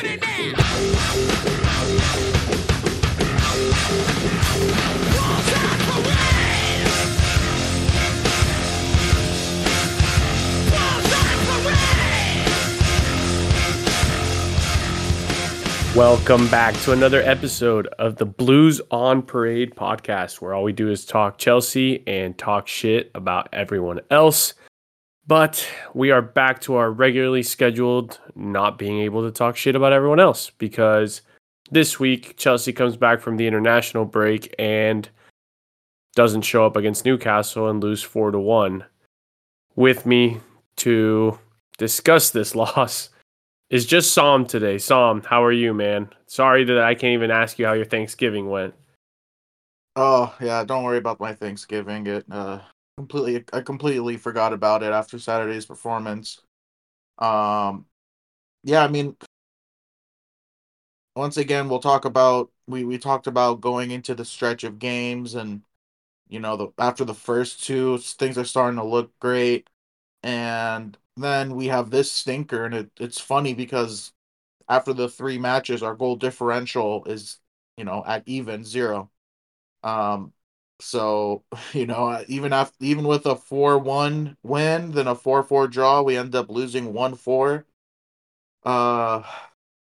Put it down. Balls on parade. Balls on parade. Welcome back to another episode of the Blues on Parade podcast, where all we do is talk Chelsea and talk shit about everyone else. But we are back to our regularly scheduled not being able to talk shit about everyone else, because this week Chelsea comes back from the international break and doesn't show up against Newcastle and lose 4-1. With me to discuss this loss is just Sam today. Sam, how are you, man? Sorry that I can't even ask you how your Thanksgiving went. Oh, yeah, don't worry about my Thanksgiving. I completely forgot about it after Saturday's performance. Yeah, I mean, once again, we'll talk about we talked about going into the stretch of games, and you know, after the first two, things are starting to look great, and then we have this stinker, and it's funny because after the three matches, our goal differential is, you know, at even zero. So, you know, even with a 4-1 win, then a 4-4 draw, we end up losing 1-4.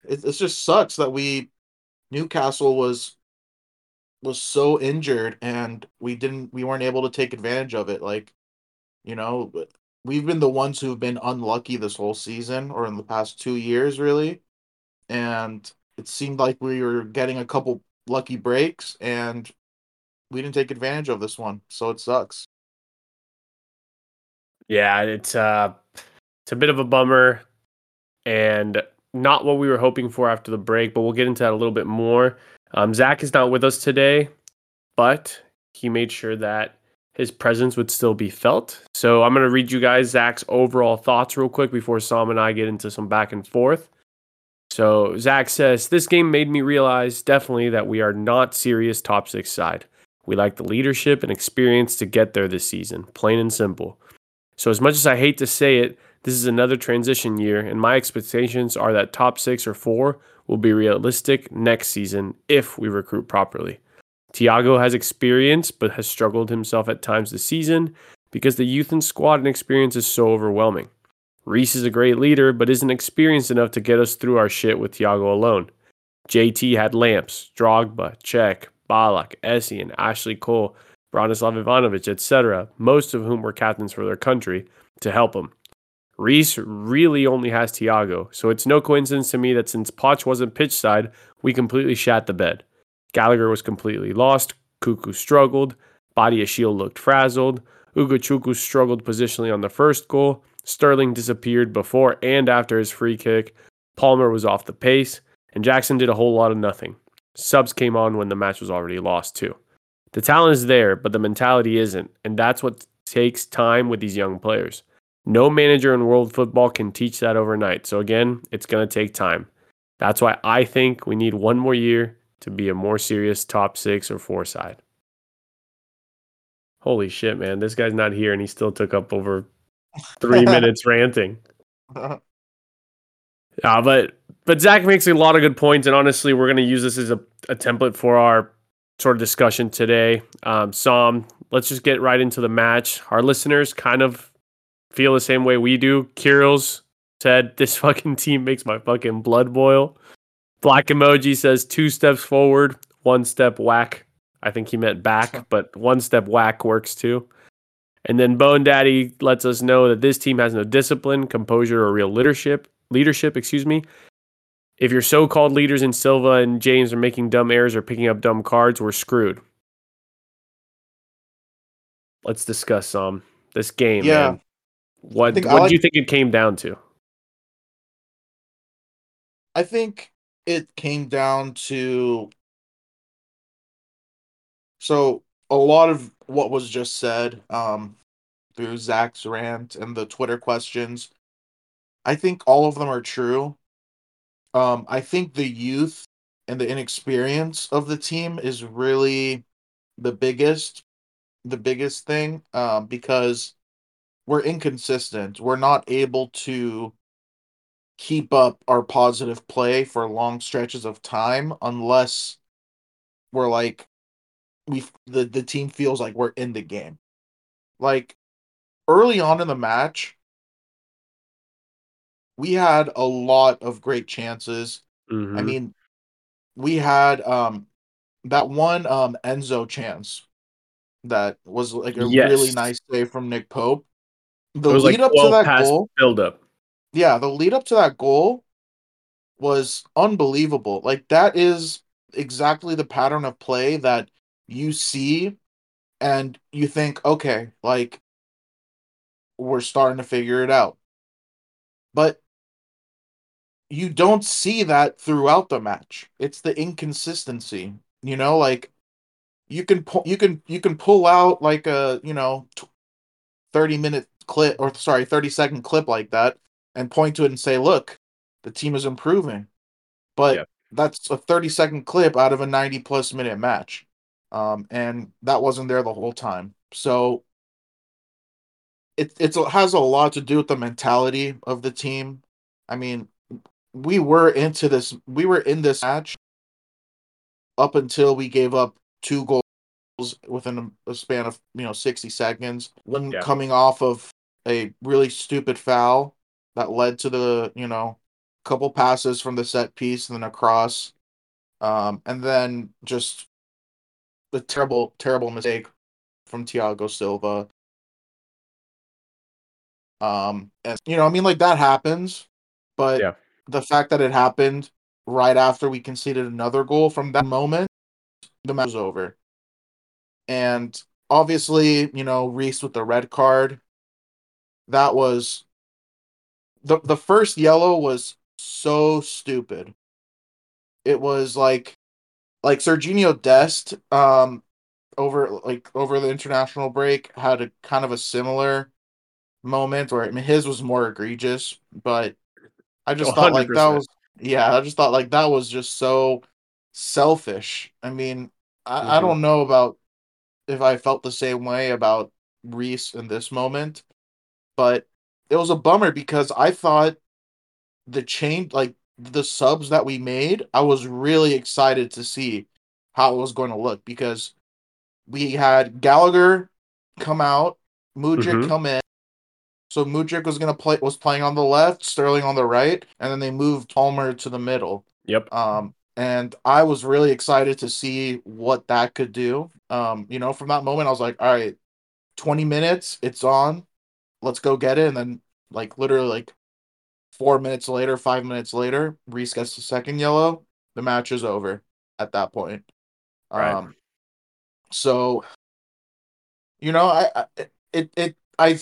It just sucks that Newcastle was so injured and we weren't able to take advantage of it. Like, you know, we've been the ones who've been unlucky this whole season, or in the past 2 years, really. And it seemed like we were getting a couple lucky breaks, and we didn't take advantage of this one, so it sucks. Yeah, it's a bit of a bummer, and not what we were hoping for after the break, but we'll get into that a little bit more. Zach is not with us today, but he made sure that his presence would still be felt. So I'm going to read you guys Zach's overall thoughts real quick before Sam and I get into some back and forth. So Zach says, "This game made me realize definitely that we are not serious top six side. We lack the leadership and experience to get there this season, plain and simple. So as much as I hate to say it, this is another transition year, and my expectations are that top 6 or 4 will be realistic next season if we recruit properly. Thiago has experience but has struggled himself at times this season because the youth and squad and experience is so overwhelming. Reese is a great leader but isn't experienced enough to get us through our shit with Thiago alone. JT had Lamps, Drogba, Czech, Balak, Essien, Ashley Cole, Branislav Ivanovic, etc., most of whom were captains for their country, to help him. Reese really only has Thiago, so it's no coincidence to me that since Poch wasn't pitch side, we completely shat the bed. Gallagher was completely lost, Nkunku struggled, Badiashile looked frazzled, Ugochukwu struggled positionally on the first goal, Sterling disappeared before and after his free kick, Palmer was off the pace, and Jackson did a whole lot of nothing. Subs came on when the match was already lost too. The talent is there, but the mentality isn't, and that's what takes time with these young players. No manager in world football can teach that overnight, so again, it's going to take time. That's why I think we need one more year to be a more serious top 6 or 4 side." Holy shit, man. This guy's not here, and he still took up over 3 minutes ranting. But Zach makes a lot of good points, and honestly, we're going to use this as a template for our sort of discussion today. Sam, let's just get right into the match. Our listeners kind of feel the same way we do. Kirill's said, "This fucking team makes my fucking blood boil." Black Emoji says, "Two steps forward, one step whack." I think he meant back, but one step whack works too. And then Bone Daddy lets us know that this team has no discipline, composure, or real leadership. "If your so-called leaders in Silva and James are making dumb errors or picking up dumb cards, we're screwed." Let's discuss this game. Yeah, man. What do you think it came down to? I think it came down to, so a lot of what was just said through Zach's rant and the Twitter questions, I think all of them are true. I think the youth and the inexperience of the team is really the biggest thing, because we're inconsistent. We're not able to keep up our positive play for long stretches of time unless we're like the team feels like we're in the game. Like early on in the match, we had a lot of great chances. Mm-hmm. I mean, we had that one Enzo chance that was like a really nice save from Nick Pope. The lead up to that goal build up. Yeah, the lead up to that goal was unbelievable. Like that is exactly the pattern of play that you see and you think, okay, like we're starting to figure it out. But you don't see that throughout the match. It's the inconsistency, you know, like you can pull out like a, you know, 30-minute clip or 30-second clip like that and point to it and say, look, the team is improving. But that's a 30-second clip out of a 90-plus minute match. And that wasn't there the whole time. So it has a lot to do with the mentality of the team. I mean, we were in this match up until we gave up 2 goals within a span of, 60 seconds. One coming off of a really stupid foul that led to the, couple passes from the set piece and then a cross. And then just the terrible, terrible mistake from Thiago Silva. And that happens, but the fact that it happened right after we conceded another goal, from that moment, the match was over. And obviously, Reese with the red card, that was the first yellow was so stupid. It was like Serginho Dest, over the international break had a kind of a similar moment where his was more egregious, but I just 100%. Thought like that was I just thought like that was just so selfish. I mean, I don't know about if I felt the same way about Reese in this moment, but it was a bummer because I thought the change, like the subs that we made, I was really excited to see how it was going to look because we had Gallagher come out, Mudryk come in. So Mudryk was playing on the left, Sterling on the right, and then they moved Palmer to the middle. Yep. And I was really excited to see what that could do. From that moment I was like, all right, 20 minutes, it's on. Let's go get it. And then literally 4 minutes later, 5 minutes later, Reese gets the second yellow. The match is over at that point. Right. So I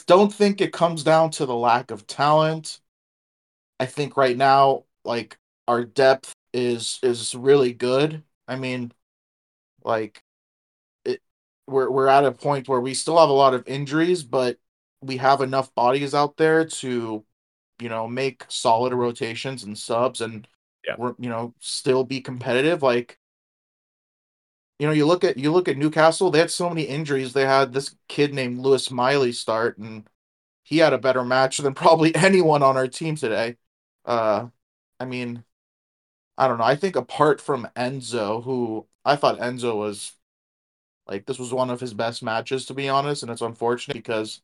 don't think it comes down to the lack of talent. I think right now, our depth is really good. I mean, we're at a point where we still have a lot of injuries, but we have enough bodies out there to, make solid rotations and subs and, we're, still be competitive. You look at Newcastle, they had so many injuries. They had this kid named Lewis Miley start, and he had a better match than probably anyone on our team today. I don't know. I think apart from Enzo, who I thought Enzo was, this was one of his best matches, to be honest, and it's unfortunate because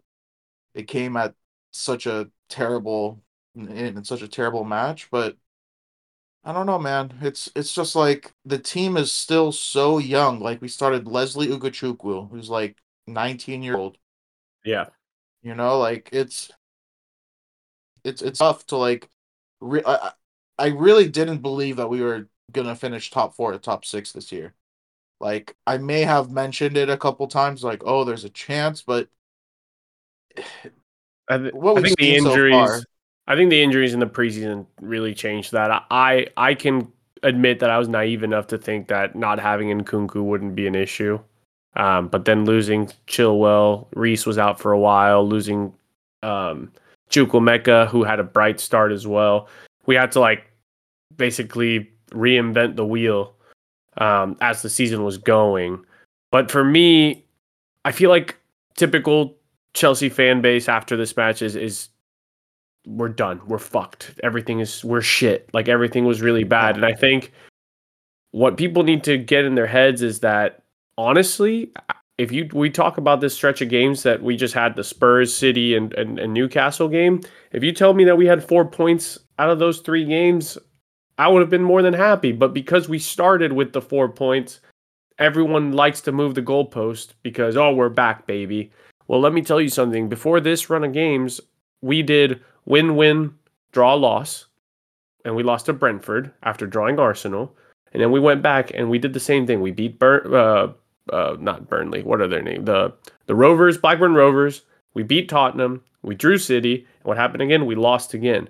it came at such a terrible match, but I don't know, man. It's just the team is still so young. We started Lesley Ugochukwu, who's 19-year-old. Yeah. It's tough to I really didn't believe that we were going to finish top 4 or top 6 this year. I may have mentioned it a couple times oh, there's a chance, but I think the injuries in the preseason really changed that. I can admit that I was naive enough to think that not having Nkunku wouldn't be an issue. But then losing Chilwell, Reese was out for a while, losing Chukwemeka, who had a bright start as well. We had to basically reinvent the wheel as the season was going. But for me, I feel typical Chelsea fan base after this match is we're done. We're fucked. We're shit. Like, everything was really bad. And I think what people need to get in their heads is that, honestly, if we talk about this stretch of games that we just had, the Spurs, City, and Newcastle game, if you tell me that we had 4 points out of those three games, I would have been more than happy. But because we started with the 4 points, everyone likes to move the goalpost because, oh, we're back, baby. Well, let me tell you something. Before this run of games, we did win-win, draw-loss, and we lost to Brentford after drawing Arsenal. And then we went back and we did the same thing. We beat not Burnley. What are their name? The Rovers, Blackburn Rovers. We beat Tottenham. We drew City. And what happened again? We lost again.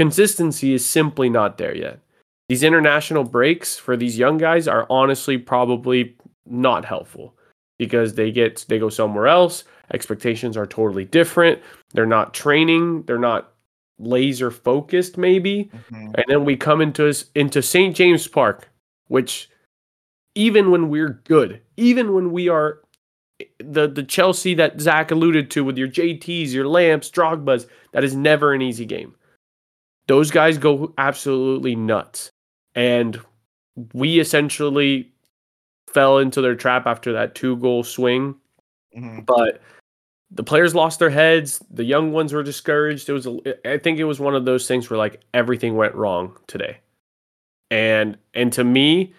Consistency is simply not there yet. These international breaks for these young guys are honestly probably not helpful because they go somewhere else. Expectations are totally different. They're not training. They're not laser focused, maybe. Mm-hmm. And then we come into St. James Park, which, even when we're good, even when we are the Chelsea that Zach alluded to with your JTs, your Lamps, Drogba's, that is never an easy game. Those guys go absolutely nuts. And we essentially fell into their trap after that 2-goal swing. Mm-hmm. But the players lost their heads. The young ones were discouraged. I think it was one of those things where, like, everything went wrong today. And to me,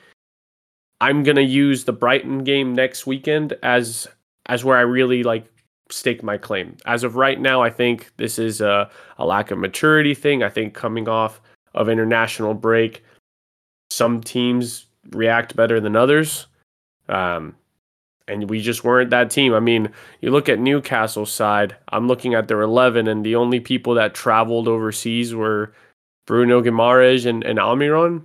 I'm going to use the Brighton game next weekend as where I really, like, stake my claim. As of right now, I think this is a lack of maturity thing. I think coming off of international break, some teams react better than others. And we just weren't that team. I mean, you look at Newcastle's side, I'm looking at their 11, and the only people that traveled overseas were Bruno Guimaraes and Almiron.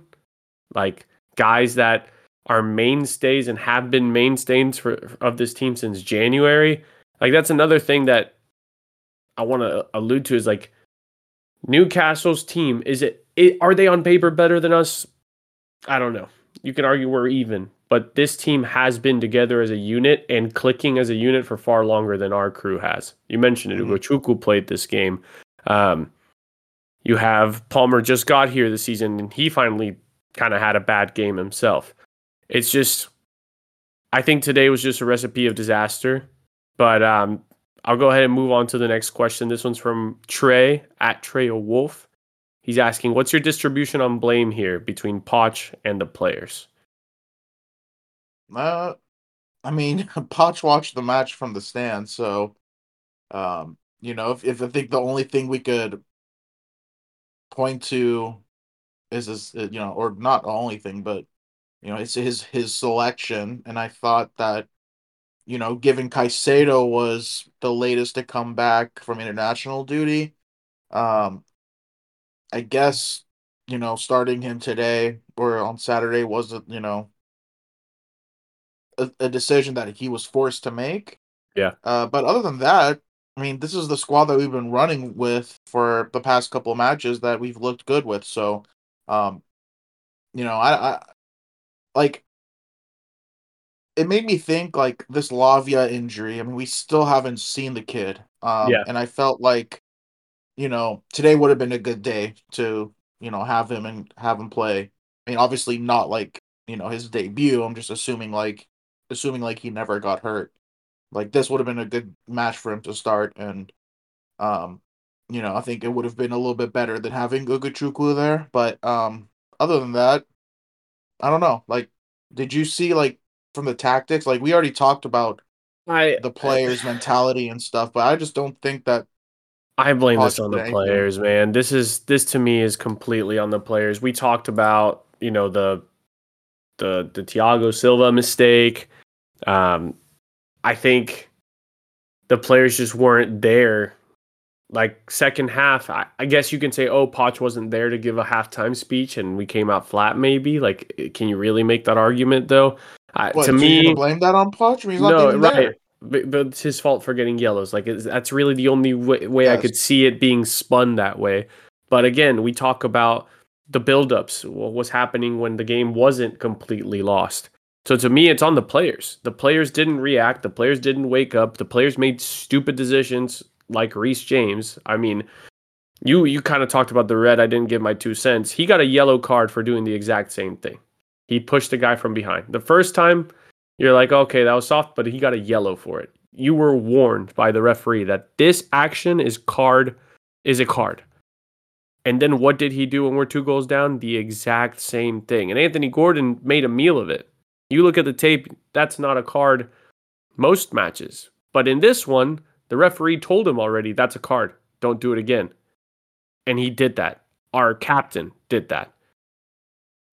Like, guys that are mainstays and have been mainstays of this team since January. Like, that's another thing that I want to allude to is, like, Newcastle's team, are they on paper better than us? I don't know. You can argue we're even, but this team has been together as a unit and clicking as a unit for far longer than our crew has. You mentioned it. Mm-hmm. Ugochukwu played this game. You have Palmer just got here this season, and he finally kind of had a bad game himself. It's just, I think today was just a recipe of disaster. But I'll go ahead and move on to the next question. This one's from Trey at Trey O'Wolf. He's asking, what's your distribution on blame here between Poch and the players? I mean, Poch watched the match from the stand. So, if I think the only thing we could point to is this, or not the only thing, but, it's his selection. And I thought that, given Caicedo was the latest to come back from international duty, I guess, starting him today or on Saturday wasn't, a decision that he was forced to make. Yeah. But other than that, I mean, this is the squad that we've been running with for the past couple of matches that we've looked good with. So, it made me think, like, this Lavia injury. I mean, we still haven't seen the kid. And I felt like, today would have been a good day to, have him and have him play. I mean, obviously not like, his debut. I'm just assuming he never got hurt. Like, this would have been a good match for him to start. And, I think it would have been a little bit better than having Ugochukwu there. But other than that, I don't know. Like, did you see, like, from the tactics, like we already talked about the players' mentality and stuff, but I just don't think that I blame this on the players, man. This to me is completely on the players. We talked about, the Thiago Silva mistake. I think the players just weren't there. Like, second half, I guess you can say, oh, Poch wasn't there to give a halftime speech and we came out flat maybe. Like, can you really make that argument though? To me, blame that on Poch. He's not right, but it's his fault for getting yellows. Like, that's really the only way I could see it being spun that way. But again, we talk about the buildups, what was happening when the game wasn't completely lost. So to me, it's on the players. The players didn't react. The players didn't wake up. The players made stupid decisions, like Reese James. I mean, You kind of talked about the red. I didn't give my 2 cents. He got a yellow card for doing the exact same thing. He pushed the guy from behind. The first time, you're like, okay, that was soft, but he got a yellow for it. You were warned by the referee that this action is a card. And then what did he do when we're 2 goals down? The exact same thing. And Anthony Gordon made a meal of it. You look at the tape, that's not a card most matches. But in this one, the referee told him already, that's a card. Don't do it again. And he did that. Our captain did that.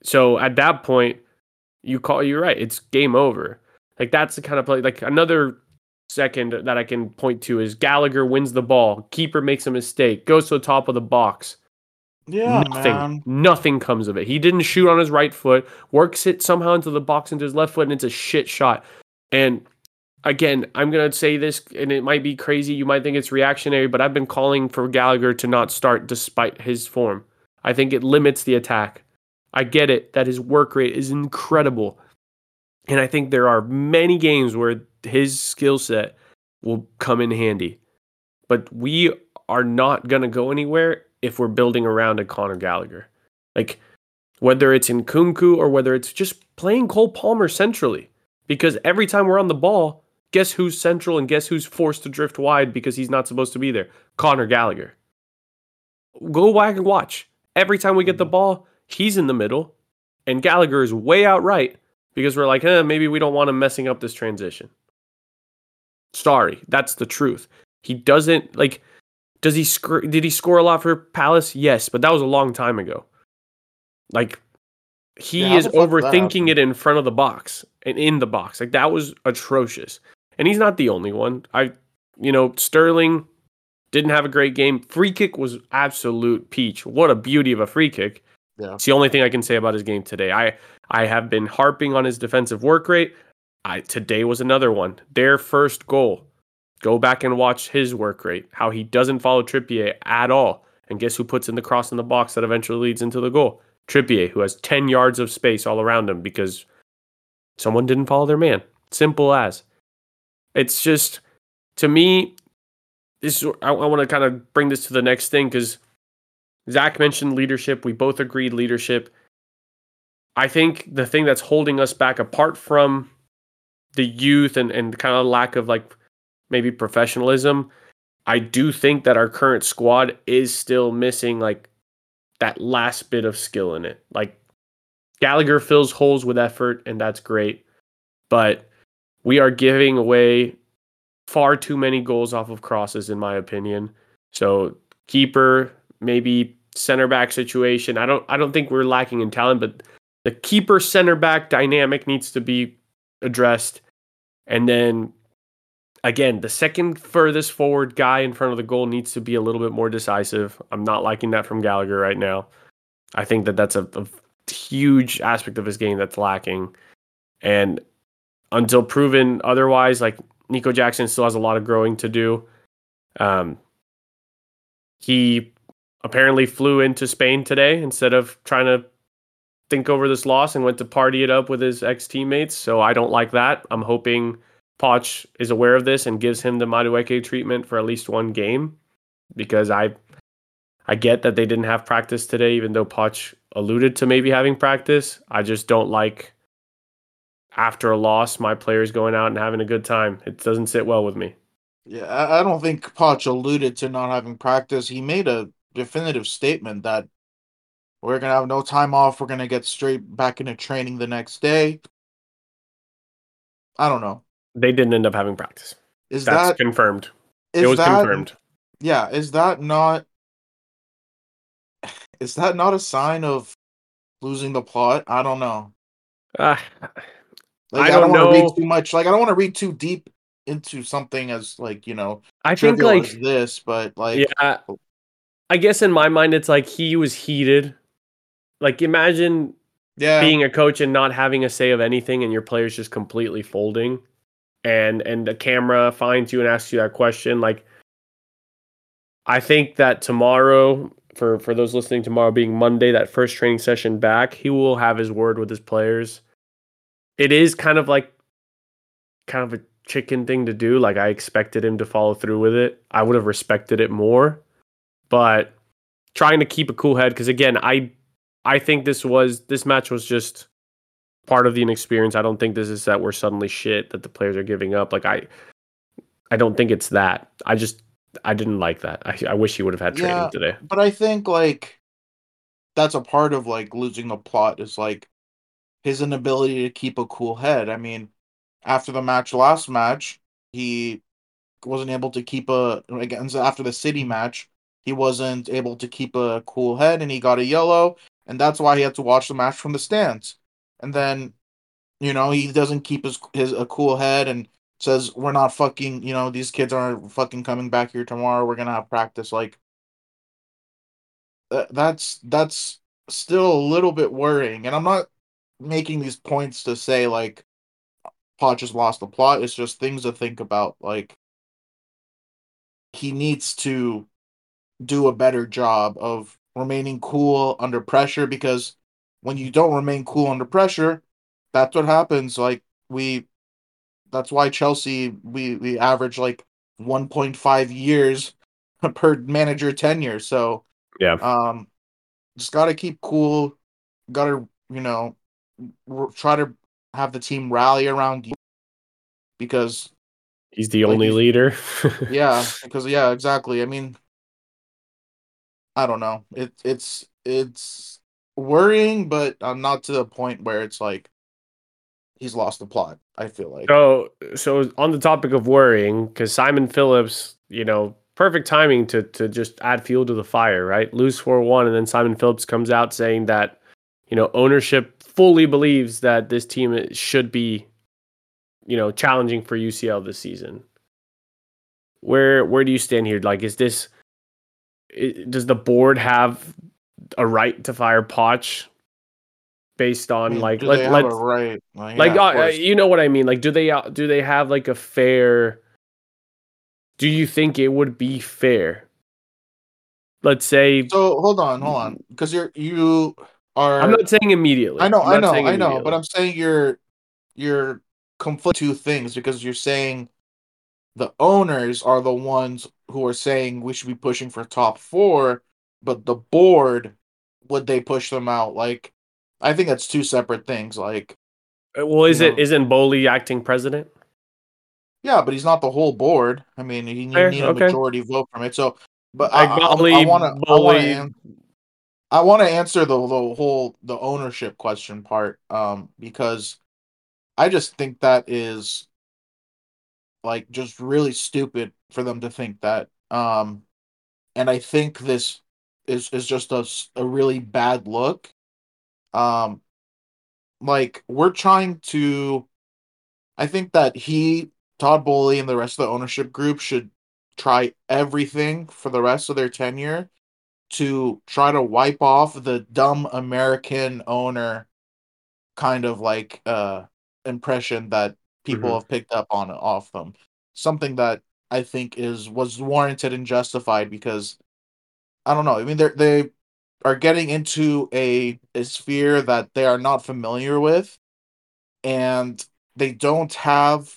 So at that point, you're right. It's game over. Like, that's the kind of play. Like, another second that I can point to is Gallagher wins the ball. Keeper makes a mistake. Goes to the top of the box. Yeah, nothing comes of it. He didn't shoot on his right foot. Works it somehow into the box, into his left foot, and it's a shit shot. And again, I'm going to say this, and it might be crazy. You might think it's reactionary, but I've been calling for Gallagher to not start despite his form. I think it limits the attack. I get it that his work rate is incredible. And I think there are many games where his skill set will come in handy. But we are not going to go anywhere if we're building around a Conor Gallagher. Like, whether it's in Nkunku or whether it's just playing Cole Palmer centrally. Because every time we're on the ball, guess who's central and guess who's forced to drift wide because he's not supposed to be there? Conor Gallagher. Go back and watch. Every time we get the ball, he's in the middle, and Gallagher is way out right because we're like, maybe we don't want him messing up this transition. Sorry, that's the truth. He doesn't, like, did he score a lot for Palace? Yes, but that was a long time ago. Like, he is overthinking it in front of the box and in the box. Like, that was atrocious. And he's not the only one. Sterling didn't have a great game. Free kick was absolute peach. What a beauty of a free kick. Yeah. It's the only thing I can say about his game today. I have been harping on his defensive work rate. Today was another one. Their first goal. Go back and watch his work rate. How he doesn't follow Trippier at all. And guess who puts in the cross in the box that eventually leads into the goal? Trippier, who has 10 yards of space all around him because someone didn't follow their man. Simple as. It's just, to me, I want to kind of bring this to the next thing because Zach mentioned leadership. We both agreed leadership. I think the thing that's holding us back, apart from the youth and kind of lack of like maybe professionalism, I do think that our current squad is still missing like that last bit of skill in it. Like, Gallagher fills holes with effort, and that's great. But we are giving away far too many goals off of crosses, in my opinion. So, keeper, maybe center back situation. I don't think we're lacking in talent, but the keeper center back dynamic needs to be addressed. And then again, the second furthest forward guy in front of the goal needs to be a little bit more decisive. I'm not liking that from Gallagher right now. I think that that's a huge aspect of his game that's lacking. And until proven otherwise, like, Nico Jackson still has a lot of growing to do. He apparently flew into Spain today instead of trying to think over this loss and went to party it up with his ex-teammates. So I don't like that. I'm hoping Poch is aware of this and gives him the Madueke treatment for at least one game, because I get that they didn't have practice today, even though Poch alluded to maybe having practice. I just don't like, after a loss, my players going out and having a good time. It doesn't sit well with me. Yeah, I don't think Poch alluded to not having practice. He made a definitive statement that we're going to have no time off. We're going to get straight back into training the next day. I don't know. They didn't end up having practice. That's confirmed. It was confirmed. Yeah. Is that not a sign of losing the plot? I don't know. I don't know. Read too much. Like, I don't want to read too deep into something as, like, you know, I think, like, this, but, like, yeah, I guess in my mind it's like he was heated. Like, imagine being a coach and not having a say of anything and your players just completely folding, and the camera finds you and asks you that question. Like, I think that tomorrow, for those listening, tomorrow being Monday, that first training session back, he will have his word with his players. It is kind of a chicken thing to do. Like, I expected him to follow through with it. I would have respected it more, but trying to keep a cool head, because again, I think this match was just part of the inexperience. I don't think this is that we're suddenly shit, that the players are giving up. Like I don't think it's that. I didn't like that. I wish he would have had training today. But I think like that's a part of like losing the plot is like his inability to keep a cool head. I mean, after the match, last match, he wasn't able to keep after the City match, he wasn't able to keep a cool head and he got a yellow, and that's why he had to watch the match from the stands. And then, you know, he doesn't keep his cool head and says, we're not fucking, you know, these kids aren't fucking coming back here tomorrow. We're going to have practice. Like, that's still a little bit worrying. And I'm not making these points to say, like, Poch just lost the plot. It's just things to think about. Like, he needs to do a better job of remaining cool under pressure, because when you don't remain cool under pressure, that's what happens. Like, that's why Chelsea, we average like 1.5 years per manager tenure. So yeah, just gotta keep cool. Gotta, you know, try to have the team rally around you, because he's the only leader. yeah, exactly. I mean, I don't know. It's worrying, but I'm not to the point where it's like he's lost the plot, I feel like. So on the topic of worrying, because Simon Phillips, you know, perfect timing to just add fuel to the fire, right? Lose 4-1, and then Simon Phillips comes out saying that, you know, ownership fully believes that this team should be, you know, challenging for UCL this season. Where do you stand here? Like, does the board have a right to fire Poch? Based on, I mean, like, let's right. Like, yeah, you know what I mean? Like, do they have like a fair? Do you think it would be fair? Let's say. So hold on, because you are. I'm not saying immediately. I know, but I'm saying you're conflicting two things, because you're saying the owners are the ones who are saying we should be pushing for top four, but the board, would they push them out? Like, I think that's two separate things. Like, well, isn't Boehly acting president? Yeah, but he's not the whole board. I mean, you need a majority vote from it. So, but I want to answer the whole ownership question part, because I just think that is like just really stupid for them to think that, and I think this is just a really bad look. Like, we're trying to, I think that Todd Boehly and the rest of the ownership group should try everything for the rest of their tenure to try to wipe off the dumb American owner kind of like, impression that people have picked up on off them. Something that I think was warranted and justified, because I don't know. I mean, they are getting into a sphere that they are not familiar with, and they don't have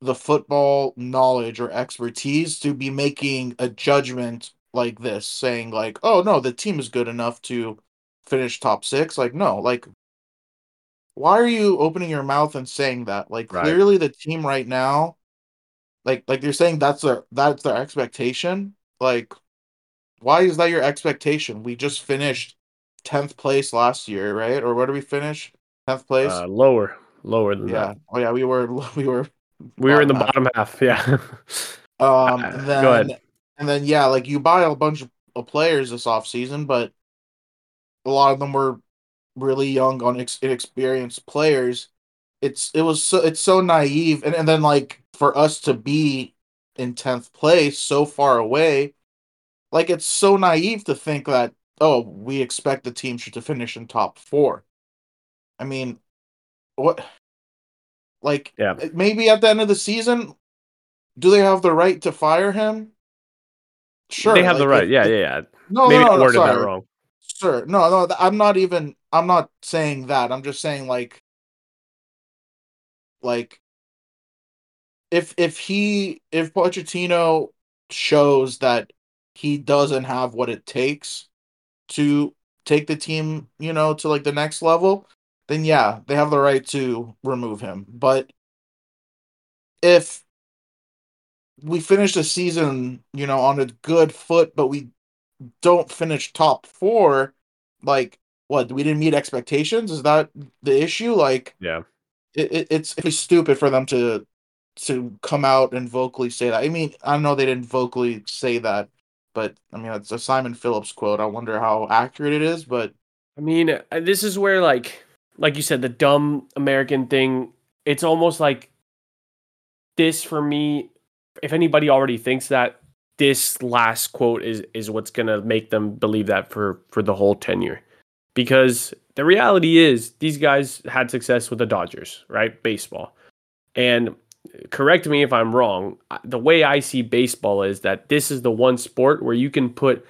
the football knowledge or expertise to be making a judgment like this, saying like, oh no, the team is good enough to finish top six. Like, no, like, why are you opening your mouth and saying that? Like, right. Clearly the team right now, like they're saying that's their expectation. Like, why is that your expectation? We just finished 10th place last year, right? Or where did we finish? 10th place? Lower than that. Oh yeah, we were in the bottom half. Yeah. Go ahead. And then yeah, like you buy a bunch of players this offseason, but a lot of them were really young, inexperienced players. It's so naive, and then like for us to be in 10th place, so far away. Like, it's so naive to think that, oh, we expect the team to finish in top four. I mean, what? Like, yeah. Maybe at the end of the season, do they have the right to fire him? Sure. They have the right. Yeah. No, maybe I worded that wrong. Sure. No, I'm not saying that. I'm just saying, like, if Pochettino shows that he doesn't have what it takes to take the team, you know, to like the next level, then yeah, they have the right to remove him. But if we finish the season, you know, on a good foot, but we don't finish top four, like, what, we didn't meet expectations? Is that the issue? Like, yeah, it's stupid for them to come out and vocally say that. I mean, I know they didn't vocally say that, but I mean, it's a Simon Phillips quote. I wonder how accurate it is, but I mean, this is where, like you said, the dumb American thing. It's almost like this for me. If anybody already thinks that, this last quote is what's gonna make them believe that for the whole tenure, because the reality is these guys had success with the Dodgers, right? Baseball. And correct me if I'm wrong, the way I see baseball is that this is the one sport where you can put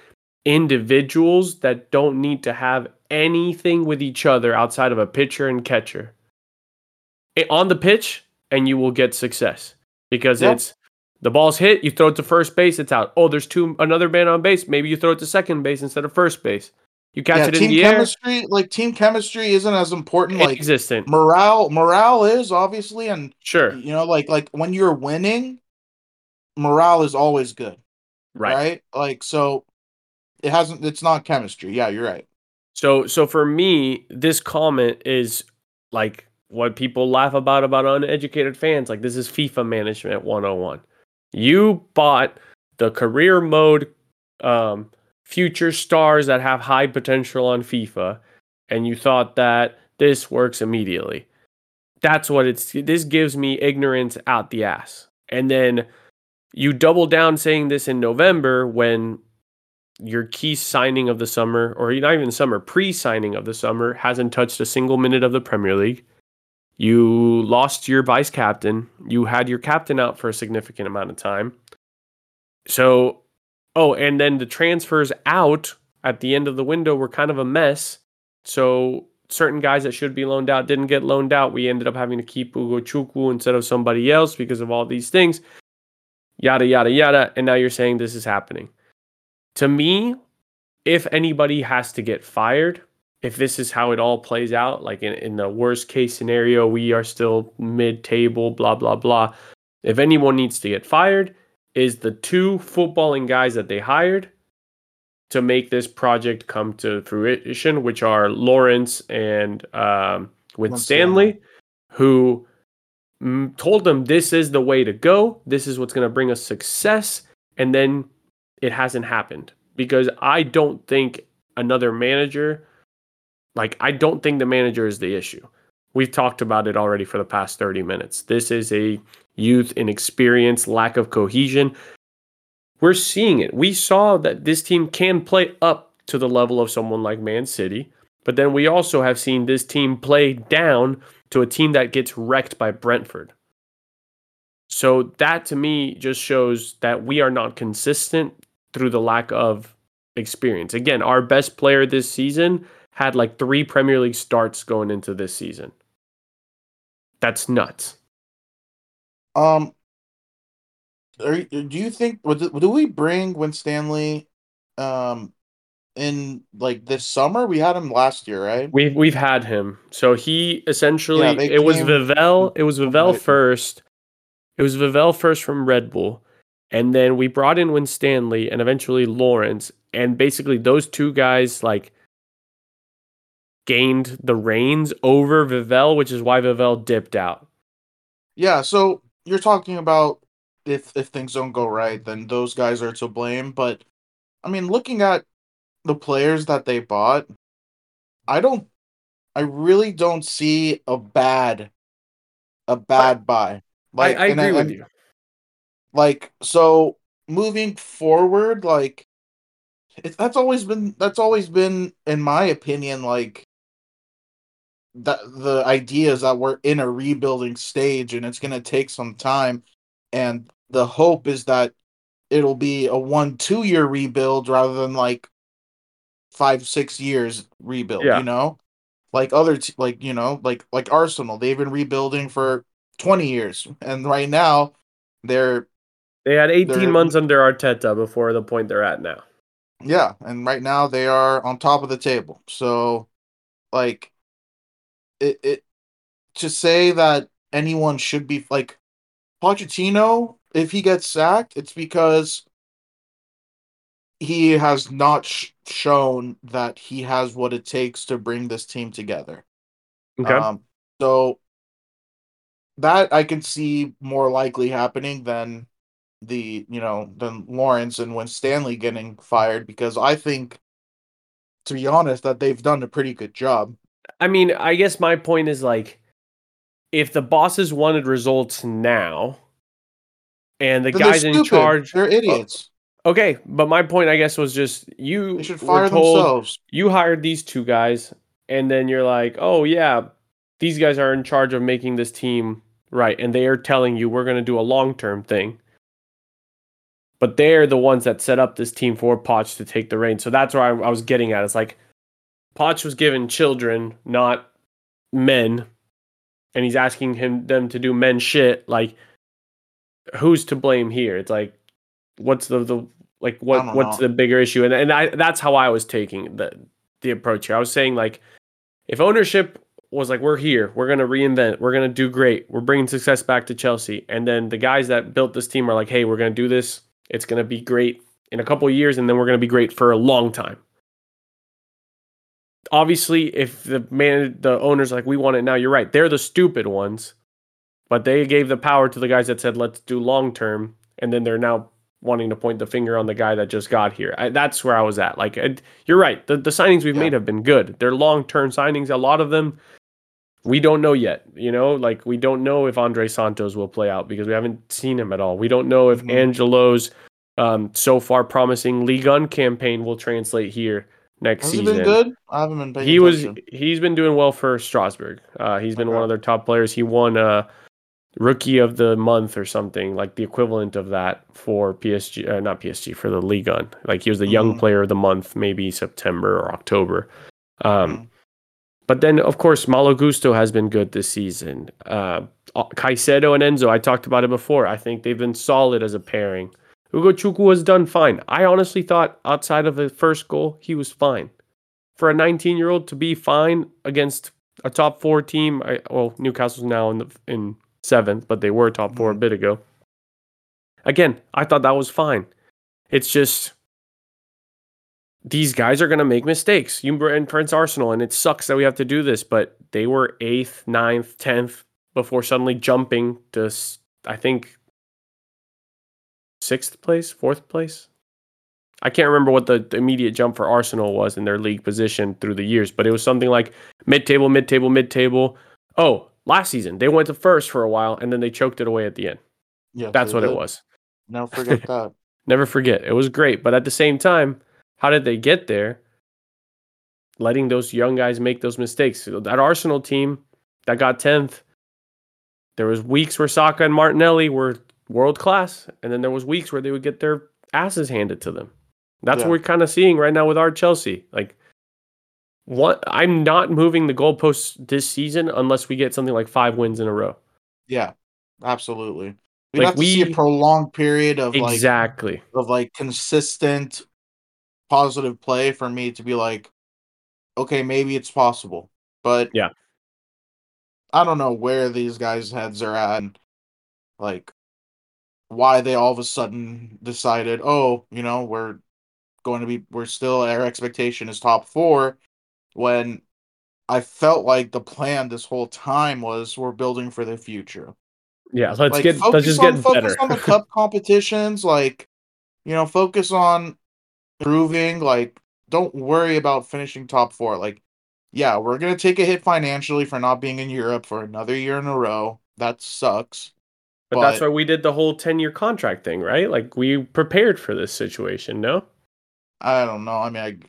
individuals that don't need to have anything with each other outside of a pitcher and catcher on the pitch, and you will get success, because it's the ball's hit, you throw it to first base, it's out. Oh, there's another man on base. Maybe you throw it to second base instead of first base. You catch it in the air. Like, team chemistry isn't as important. Like, existent. Morale is, obviously, and sure, you know, like when you're winning, morale is always good, right? Like, so it hasn't. It's not chemistry. Yeah, you're right. So for me, this comment is like what people laugh about uneducated fans. Like, this is FIFA management 101. You bought the career mode, future stars that have high potential on FIFA, and you thought that this works immediately. That's what this gives me ignorance out the ass. And then you double down saying this in November when your key signing of the summer, or not even summer, pre-signing of the summer, hasn't touched a single minute of the Premier League. You lost your vice captain. You had your captain out for a significant amount of time. So, and then the transfers out at the end of the window were kind of a mess. So certain guys that should be loaned out didn't get loaned out. We ended up having to keep Ugochukwu instead of somebody else because of all these things. Yada, yada, yada. And now you're saying this is happening. To me, if anybody has to get fired, if this is how it all plays out, like in the worst case scenario, we are still mid-table, blah, blah, blah. If anyone needs to get fired, is the two footballing guys that they hired to make this project come to fruition, which are Lawrence and Winstanley, who told them this is the way to go. This is what's going to bring us success. And then it hasn't happened, because I don't think another manager... Like, I don't think the manager is the issue. We've talked about it already for the past 30 minutes. This is a youth inexperience, lack of cohesion. We're seeing it. We saw that this team can play up to the level of someone like Man City, but then we also have seen this team play down to a team that gets wrecked by Brentford. So that, to me, just shows that we are not consistent through the lack of experience. Again, our best player this season had like 3 Premier League starts going into this season. That's nuts. Do you think, do we bring Winstanley in like this summer? We had him last year, right? We've had him. So he essentially, It was Vivelle first from Red Bull. And then we brought in Winstanley and eventually Lawrence. And basically those two guys like gained the reins over Vivelle, which is why Vivelle dipped out. Yeah, so you're talking about if things don't go right, then those guys are to blame. But, I mean, looking at the players that they bought, I really don't see a bad buy. Like, I agree with you. Like, so moving forward, like, that's always been, in my opinion, like, the idea is that we're in a rebuilding stage and it's going to take some time, and the hope is that it'll be a 1-2 year rebuild rather than like 5-6 years rebuild. Yeah. You know, like other like Arsenal, they've been rebuilding for 20 years, and right now they're They had 18 months under Arteta before the point they're at now. Yeah, and right now they are on top of the table. So, like, it to say that anyone should be, like, Pochettino, if he gets sacked, it's because he has not shown that he has what it takes to bring this team together. Okay. So that I can see more likely happening than than Lawrence and Winstanley getting fired, because I think, to be honest, that they've done a pretty good job. I mean, I guess my point is, like, if the bosses wanted results now and then guys in charge... They're idiots. Okay, but my point, I guess, was just you... They should fire themselves. You hired these two guys, and then you're like, oh, yeah, these guys are in charge of making this team right, and they are telling you we're going to do a long-term thing. But they're the ones that set up this team for Poch to take the reins. So that's where I was getting at. It's like Poch was given children, not men, and he's asking them to do men shit. Like, who's to blame here? It's like, what's the bigger issue? And that's how I was taking the approach here. I was saying, like, if ownership was like, we're here, we're going to reinvent, we're going to do great, we're bringing success back to Chelsea, and then the guys that built this team are like, hey, we're going to do this. It's going to be great in a couple of years, and then we're going to be great for a long time. Obviously, if the owners like, we want it now, you're right. They're the stupid ones, but they gave the power to the guys that said, let's do long-term, and then they're now wanting to point the finger on the guy that just got here. That's where I was at. Like, you're right. The signings we've made have been good. They're long-term signings. A lot of them, we don't know yet, like, we don't know if Andre Santos will play out because we haven't seen him at all. We don't know if Angelo's so far promising Ligue 1 campaign will translate here next season. Has he been good? I haven't been paying attention. He's been doing well for Strasbourg. He's been one of their top players. He won Rookie of the Month or something, like the equivalent of that for PSG, not PSG, for the Ligue 1. Like, he was the Young Player of the Month, maybe September or October. But then, of course, Malo Gusto has been good this season. Caicedo and Enzo, I talked about it before. I think they've been solid as a pairing. Ugochukwu has done fine. I honestly thought, outside of the first goal, he was fine. For a 19-year-old to be fine against a top 4 team, Newcastle's now in 7th, but they were top 4 a bit ago. Again, I thought that was fine. It's just... these guys are going to make mistakes. You and Prince Arsenal, and it sucks that we have to do this, but they were 8th, 9th, 10th before suddenly jumping to, I think, 6th place, 4th place. I can't remember what the immediate jump for Arsenal was in their league position through the years, but it was something like mid-table, mid-table, mid-table. Oh, last season, they went to first for a while, and then they choked it away at the end. Yeah, that's what it was. Never forget that. Never forget. It was great, but at the same time, how did they get there? Letting those young guys make those mistakes. That Arsenal team that got 10th, there was weeks where Saka and Martinelli were world class, and then there was weeks where they would get their asses handed to them. That's what we're kind of seeing right now with our Chelsea. Like, what? I'm not moving the goalposts this season unless we get something like 5 wins in a row. Yeah, absolutely. We'd have to see a prolonged period of consistent positive play for me to be like, okay, maybe it's possible. But yeah, I don't know where these guys' heads are at and, like, why they all of a sudden decided, our expectation is top 4, when I felt like the plan this whole time was we're building for the future. Yeah, let's just get better. Focus on the cup competitions, focus on improving, don't worry about finishing top 4. Like, yeah, we're gonna take a hit financially for not being in Europe for another year in a row. That sucks. But that's why we did the whole 10-year contract thing, right? Like, we prepared for this situation, no? I don't know. I mean,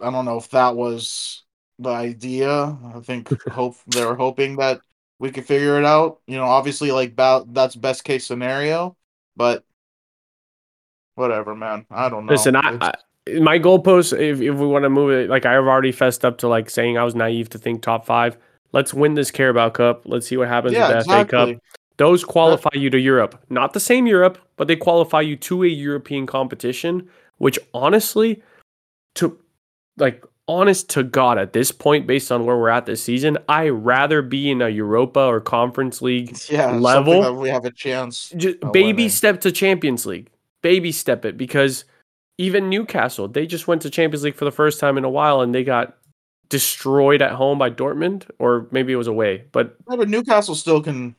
I don't know if that was the idea. I think they were hoping that we could figure it out. Obviously, that's best case scenario, but whatever, man. I don't know. Listen, my goalposts, if we want to move it, like, I've already fessed up to, like, saying I was naive to think top 5. Let's win this Carabao Cup. Let's see what happens with the FA Cup. Those qualify you to Europe. Not the same Europe, but they qualify you to a European competition, which honestly, to like honest to God at this point, based on where we're at this season, I rather be in a Europa or Conference League level. That we have a chance. Just baby step to Champions League. Baby step it, because even Newcastle, they just went to Champions League for the first time in a while and they got destroyed at home by Dortmund, or maybe it was away. But Newcastle still can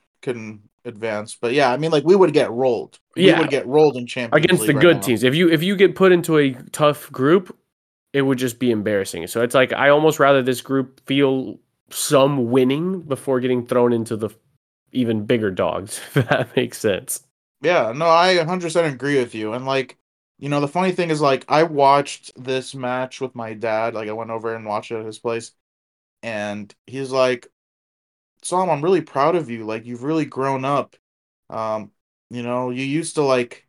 advance. But yeah, I mean, like, we would get rolled. We would get rolled in Champions League against the good teams. If you get put into a tough group, it would just be embarrassing. So it's like, I almost rather this group feel some winning before getting thrown into the even bigger dogs, if that makes sense. Yeah, no, I 100% agree with you. And like, you know, the funny thing is, like, I watched this match with my dad. Like, I went over and watched it at his place. And he's like, Sam, I'm really proud of you. Like, you've really grown up. You know, you used to, like,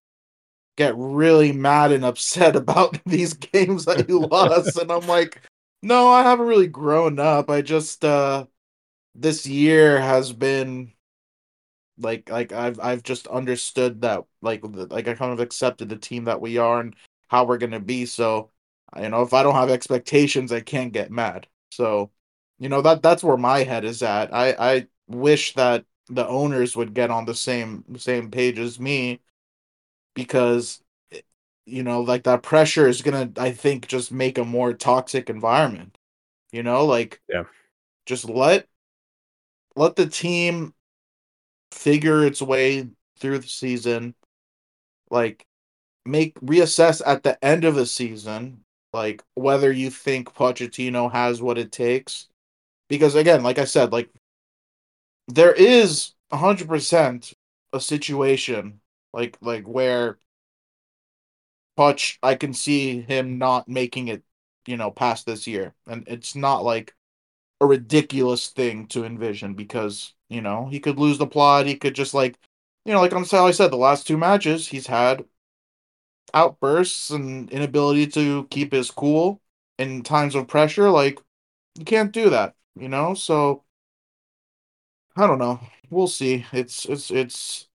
get really mad and upset about these games that you lost. And I'm like, no, I haven't really grown up. I just, this year has been... Like I've just understood that like I kind of accepted the team that we are and how we're gonna be. So, you know, if I don't have expectations, I can't get mad. So, you know, that's where my head is at. I wish that the owners would get on the same page as me, because, you know, like, that pressure is gonna, I think, just make a more toxic environment. You know, like, just let the team figure its way through the season, like, reassess at the end of the season, like, whether you think Pochettino has what it takes. Because again, like I said, like, there is 100% a situation like where Poch, I can see him not making it, you know, past this year. And it's not like a ridiculous thing to envision, because, you know, he could lose the plot. He could just, like, you know, like I'm saying, I said, the last two matches, he's had outbursts and inability to keep his cool in times of pressure. Like, you can't do that, you know? So, I don't know. We'll see. It's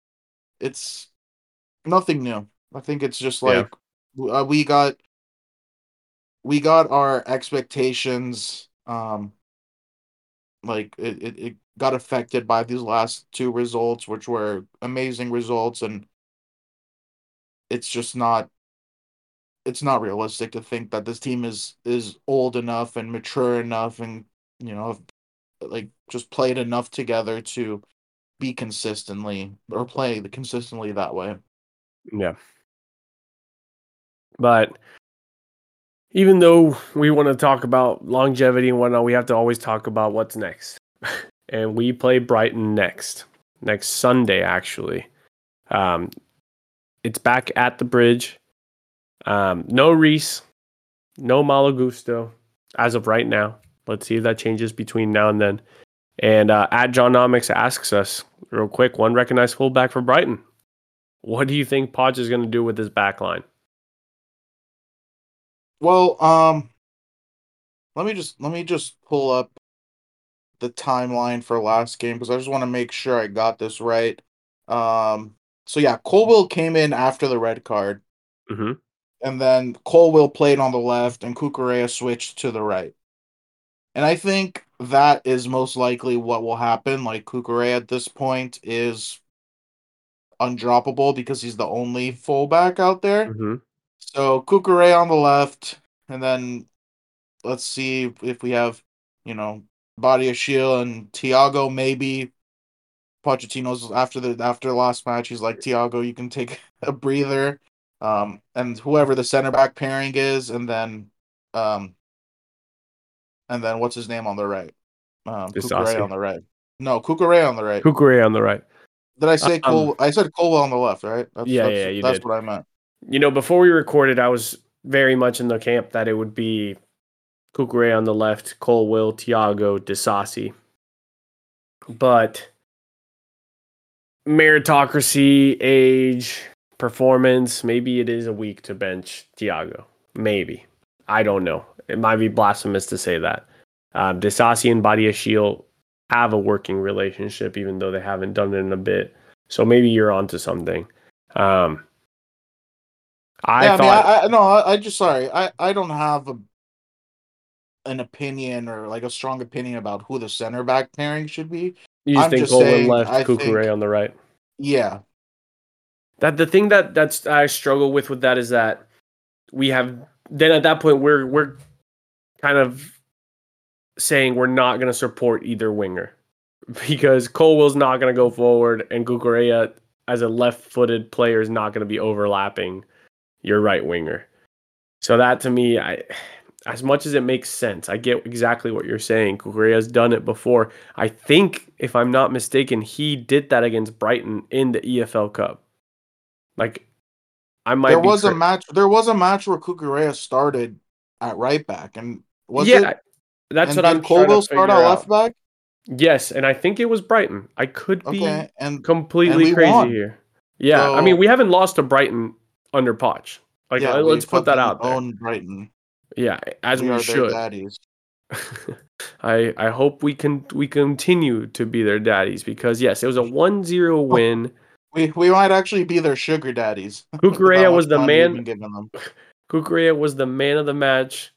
nothing new. I think it's just like, we got our expectations, like, it got affected by these last two results, which were amazing results, and it's not realistic to think that this team is old enough and mature enough and, you know, like, just played enough together to be consistently or play consistently that way. Yeah. But even though we want to talk about longevity and whatnot, we have to always talk about what's next. And we play Brighton next Sunday, actually. It's back at the Bridge. No Reese, no Malo Gusto as of right now. Let's see if that changes between now and then. And at Johnomics asks us real quick, one recognized fullback for Brighton. What do you think Poch is going to do with his back line? Well, let me just pull up the timeline for last game, because I just want to make sure I got this right. So yeah, Colwill came in after the red card, and then Colwill played on the left, and Cucurella switched to the right. And I think that is most likely what will happen. Like, Cucurella at this point is undroppable because he's the only fullback out there. So Cucurella on the left, and then let's see if we have, you know, Badiashile and Thiago, maybe. Pochettino's after the last match, he's like, Thiago, you can take a breather, and whoever the center back pairing is, and then what's his name on the right? Disasi on the right. No, Cucurella on the right. Cucurella on the right. Did I say Cole? I said Colwill on the left, right? That's what I meant. You know, before we recorded, I was very much in the camp that it would be Cucurella on the left, Colwill, Thiago, Disasi. But meritocracy, age, performance, maybe it is a week to bench Thiago. Maybe. I don't know. It might be blasphemous to say that. Disasi and Badiashile have a working relationship, even though they haven't done it in a bit. So maybe you're onto something. I don't have an opinion or like a strong opinion about who the center back pairing should be. Colwill left, Cucurella on the right. Yeah. The thing that I struggle with that is that we have then at that point we're kind of saying we're not going to support either winger because Colwill's not going to go forward and Cucurella as a left-footed player is not going to be overlapping your right winger. So that to me, as much as it makes sense, I get exactly what you're saying. Cucurella's done it before. I think, if I'm not mistaken, he did that against Brighton in the EFL Cup. There was a match where Cucurella started at right back, and Colwill started at left back. Yes, and I think it was Brighton. I could be completely crazy here. Yeah, so, I mean, we haven't lost to Brighton under Poch. Let's put that out there. Own Brighton. Yeah, as we should. I hope we continue to be their daddies because yes, it was a 1-0 win. We might actually be their sugar daddies. Cucurella was the man. Cucurella was the man of the match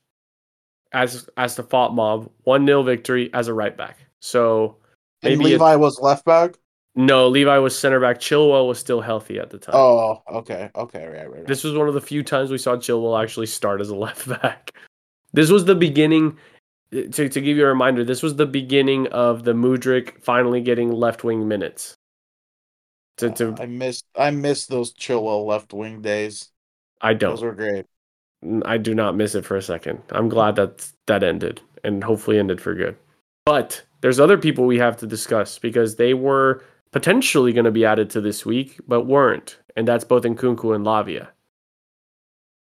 as the Fop Mob 1-0 victory as a right back. So maybe Levi was left back. No, Levi was center back. Chilwell was still healthy at the time. Oh, okay. Okay, right. This was one of the few times we saw Chilwell actually start as a left back. This was the beginning, to give you a reminder, this was the beginning of the Mudryk finally getting left wing minutes. I miss those Chilwell left wing days. I don't. Those were great. I do not miss it for a second. I'm glad that ended, and hopefully ended for good. But there's other people we have to discuss because they were potentially going to be added to this week, but weren't. And that's both Nkunku and Lavia.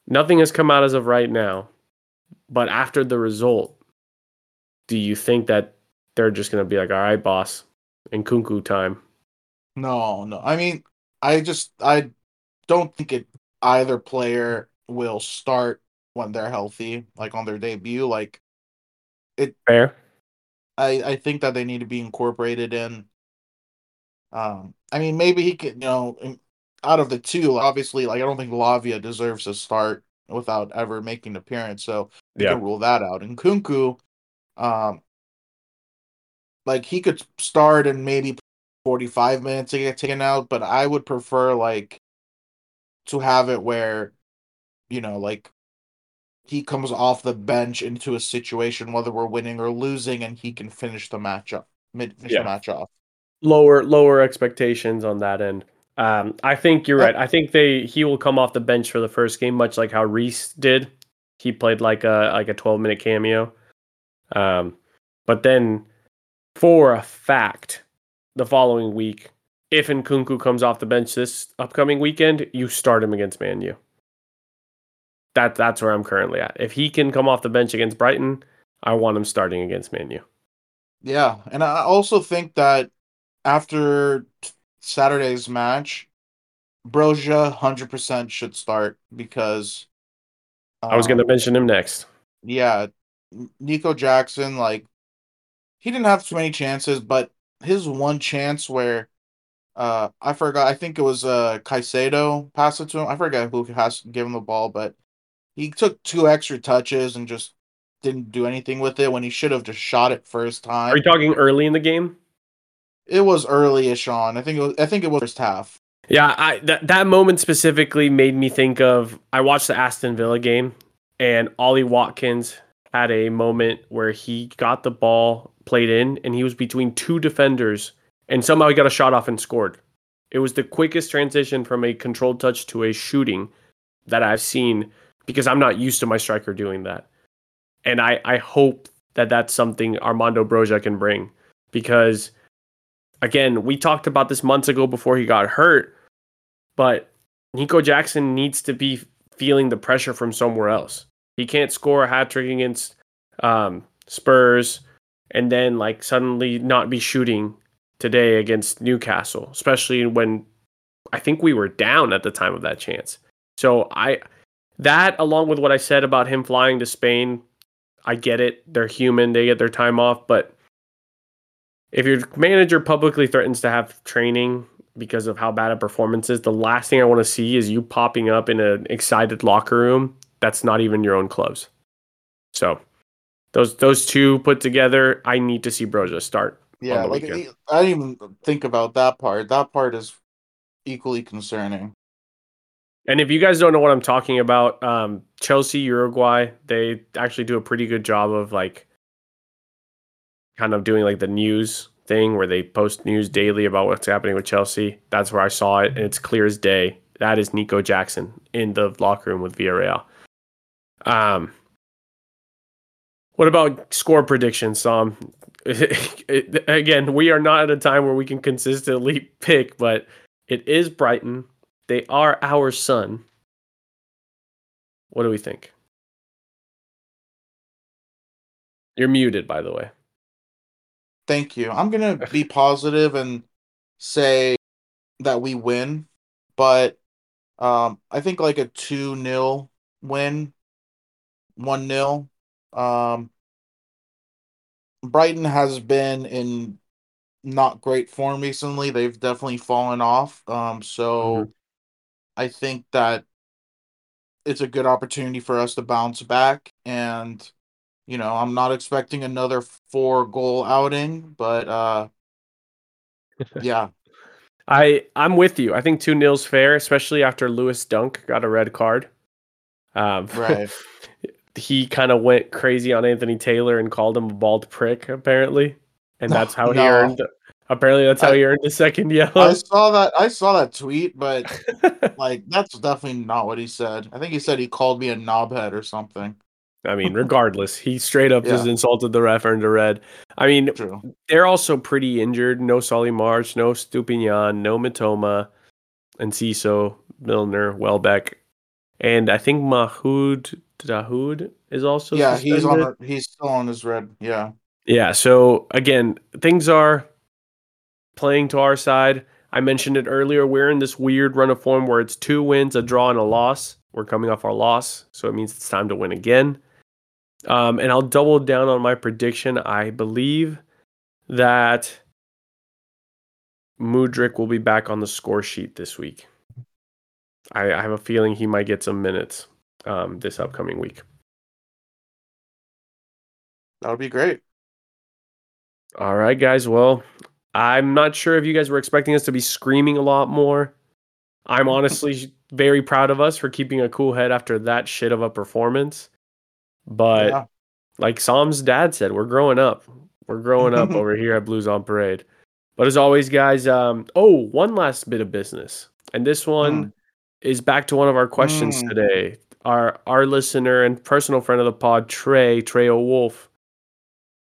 Nothing has come out as of right now, but after the result, do you think that they're just going to be like, all right, boss, Nkunku time? No. I mean, I don't think either player will start when they're healthy, like on their debut. Fair. I think that they need to be incorporated in. I mean, maybe he could, out of the two, obviously, I don't think Lavia deserves a start without ever making an appearance, so you can rule that out. And Nkunku, he could start and maybe 45 minutes to get taken out, but I would prefer, to have it where, he comes off the bench into a situation, whether we're winning or losing, and he can finish the match up, the match off. Lower expectations on that end. I think you're right. I think he will come off the bench for the first game, much like how Reese did. He played like a 12-minute cameo. But then, for a fact, the following week, if Nkunku comes off the bench this upcoming weekend, you start him against Man U. That's where I'm currently at. If he can come off the bench against Brighton, I want him starting against Man U. Yeah, and I also think that after Saturday's match, Broja 100% should start because... I was going to mention him next. Yeah, Nico Jackson, he didn't have too many chances, but his one chance where I think it was Caicedo passed it to him. I forgot who has given the ball, but he took two extra touches and just didn't do anything with it when he should have just shot it first time. Are you talking early in the game? It was early-ish on. I think it was first half. Yeah, that moment specifically made me think of... I watched the Aston Villa game, and Ollie Watkins had a moment where he got the ball played in, and he was between two defenders, and somehow he got a shot off and scored. It was the quickest transition from a controlled touch to a shooting that I've seen, because I'm not used to my striker doing that. And I hope that that's something Armando Broja can bring, because... Again, we talked about this months ago before he got hurt, but Nico Jackson needs to be feeling the pressure from somewhere else. He can't score a hat-trick against Spurs and then suddenly not be shooting today against Newcastle, especially when I think we were down at the time of that chance. So that, along with what I said about him flying to Spain, I get it. They're human. They get their time off, but if your manager publicly threatens to have training because of how bad a performance is. The last thing I want to see is you popping up in an excited locker room that's not even your own club's. So those two put together, I need to see Broja start. Yeah, on the weekend. I didn't even think about that part. That part is equally concerning. And if you guys don't know what I'm talking about, Chelsea, Uruguay, they actually do a pretty good job of like kind of doing like the news thing where they post news daily about what's happening with Chelsea. That's where I saw it, and it's clear as day. That is Nico Jackson in the locker room with Villarreal. What about score predictions, Sam? Again, we are not at a time where we can consistently pick, but it is Brighton. They are our son. What do we think? You're muted, by the way. Thank you. I'm going to be positive and say that we win, but I think like a 2-0 win, 1-0. Brighton has been in not great form recently. They've definitely fallen off. I think that it's a good opportunity for us to bounce back. And, you know, I'm not expecting another 4-goal outing, but yeah. I'm with you. I think 2-0's fair, especially after Lewis Dunk got a red card. Right. He kind of went crazy on Anthony Taylor and called him a bald prick, apparently. And that's how he earned it. Apparently that's how he earned the second yellow. I saw that tweet, but like that's definitely not what he said. I think he said he called me a knobhead or something. I mean, regardless, he straight up just insulted the ref, earned a red. I mean, True. They're also pretty injured. No Solly March, no Stupinian, no Mitoma, and Ciso, Milner, Welbeck. And I think Mahoud Dahoud is also suspended. He's still on his red. Yeah. Yeah, so again, things are playing to our side. I mentioned it earlier. We're in this weird run of form where it's 2 wins, a draw, and a loss. We're coming off our loss, so it means it's time to win again. And I'll double down on my prediction. I believe that Mudryk will be back on the score sheet this week. I have a feeling he might get some minutes this upcoming week. That would be great. All right, guys. Well, I'm not sure if you guys were expecting us to be screaming a lot more. I'm honestly very proud of us for keeping a cool head after that shit of a performance. But like Sam's dad said, we're growing up. We're growing up over here at Blues on Parade. But as always, guys, one last bit of business. And this one is back to one of our questions today. Our listener and personal friend of the pod, Trey O'Wolf.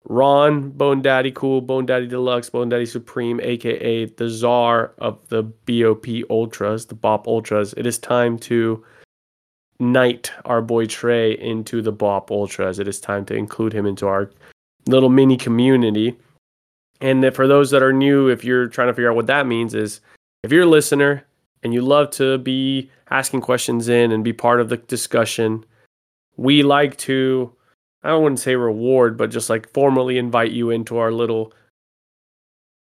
Ron, Bone Daddy Cool, Bone Daddy Deluxe, Bone Daddy Supreme, a.k.a. the czar of the BOP Ultras, the BOP Ultras. It is time to knight our boy Trey into the BOP Ultras. It is time to include him into our little mini community. And for those that are new, if you're trying to figure out what that means, is if you're a listener and you love to be asking questions in and be part of the discussion, we like to... I wouldn't say reward, but just like formally invite you into our little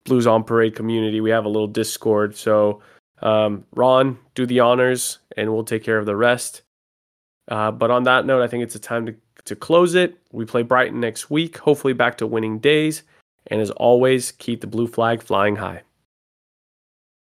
Blues on Parade community. We have a little Discord. So, Ron, do the honors and we'll take care of the rest. But on that note, I think it's a time to close it. We play Brighton next week, hopefully back to winning days. And as always, keep the blue flag flying high.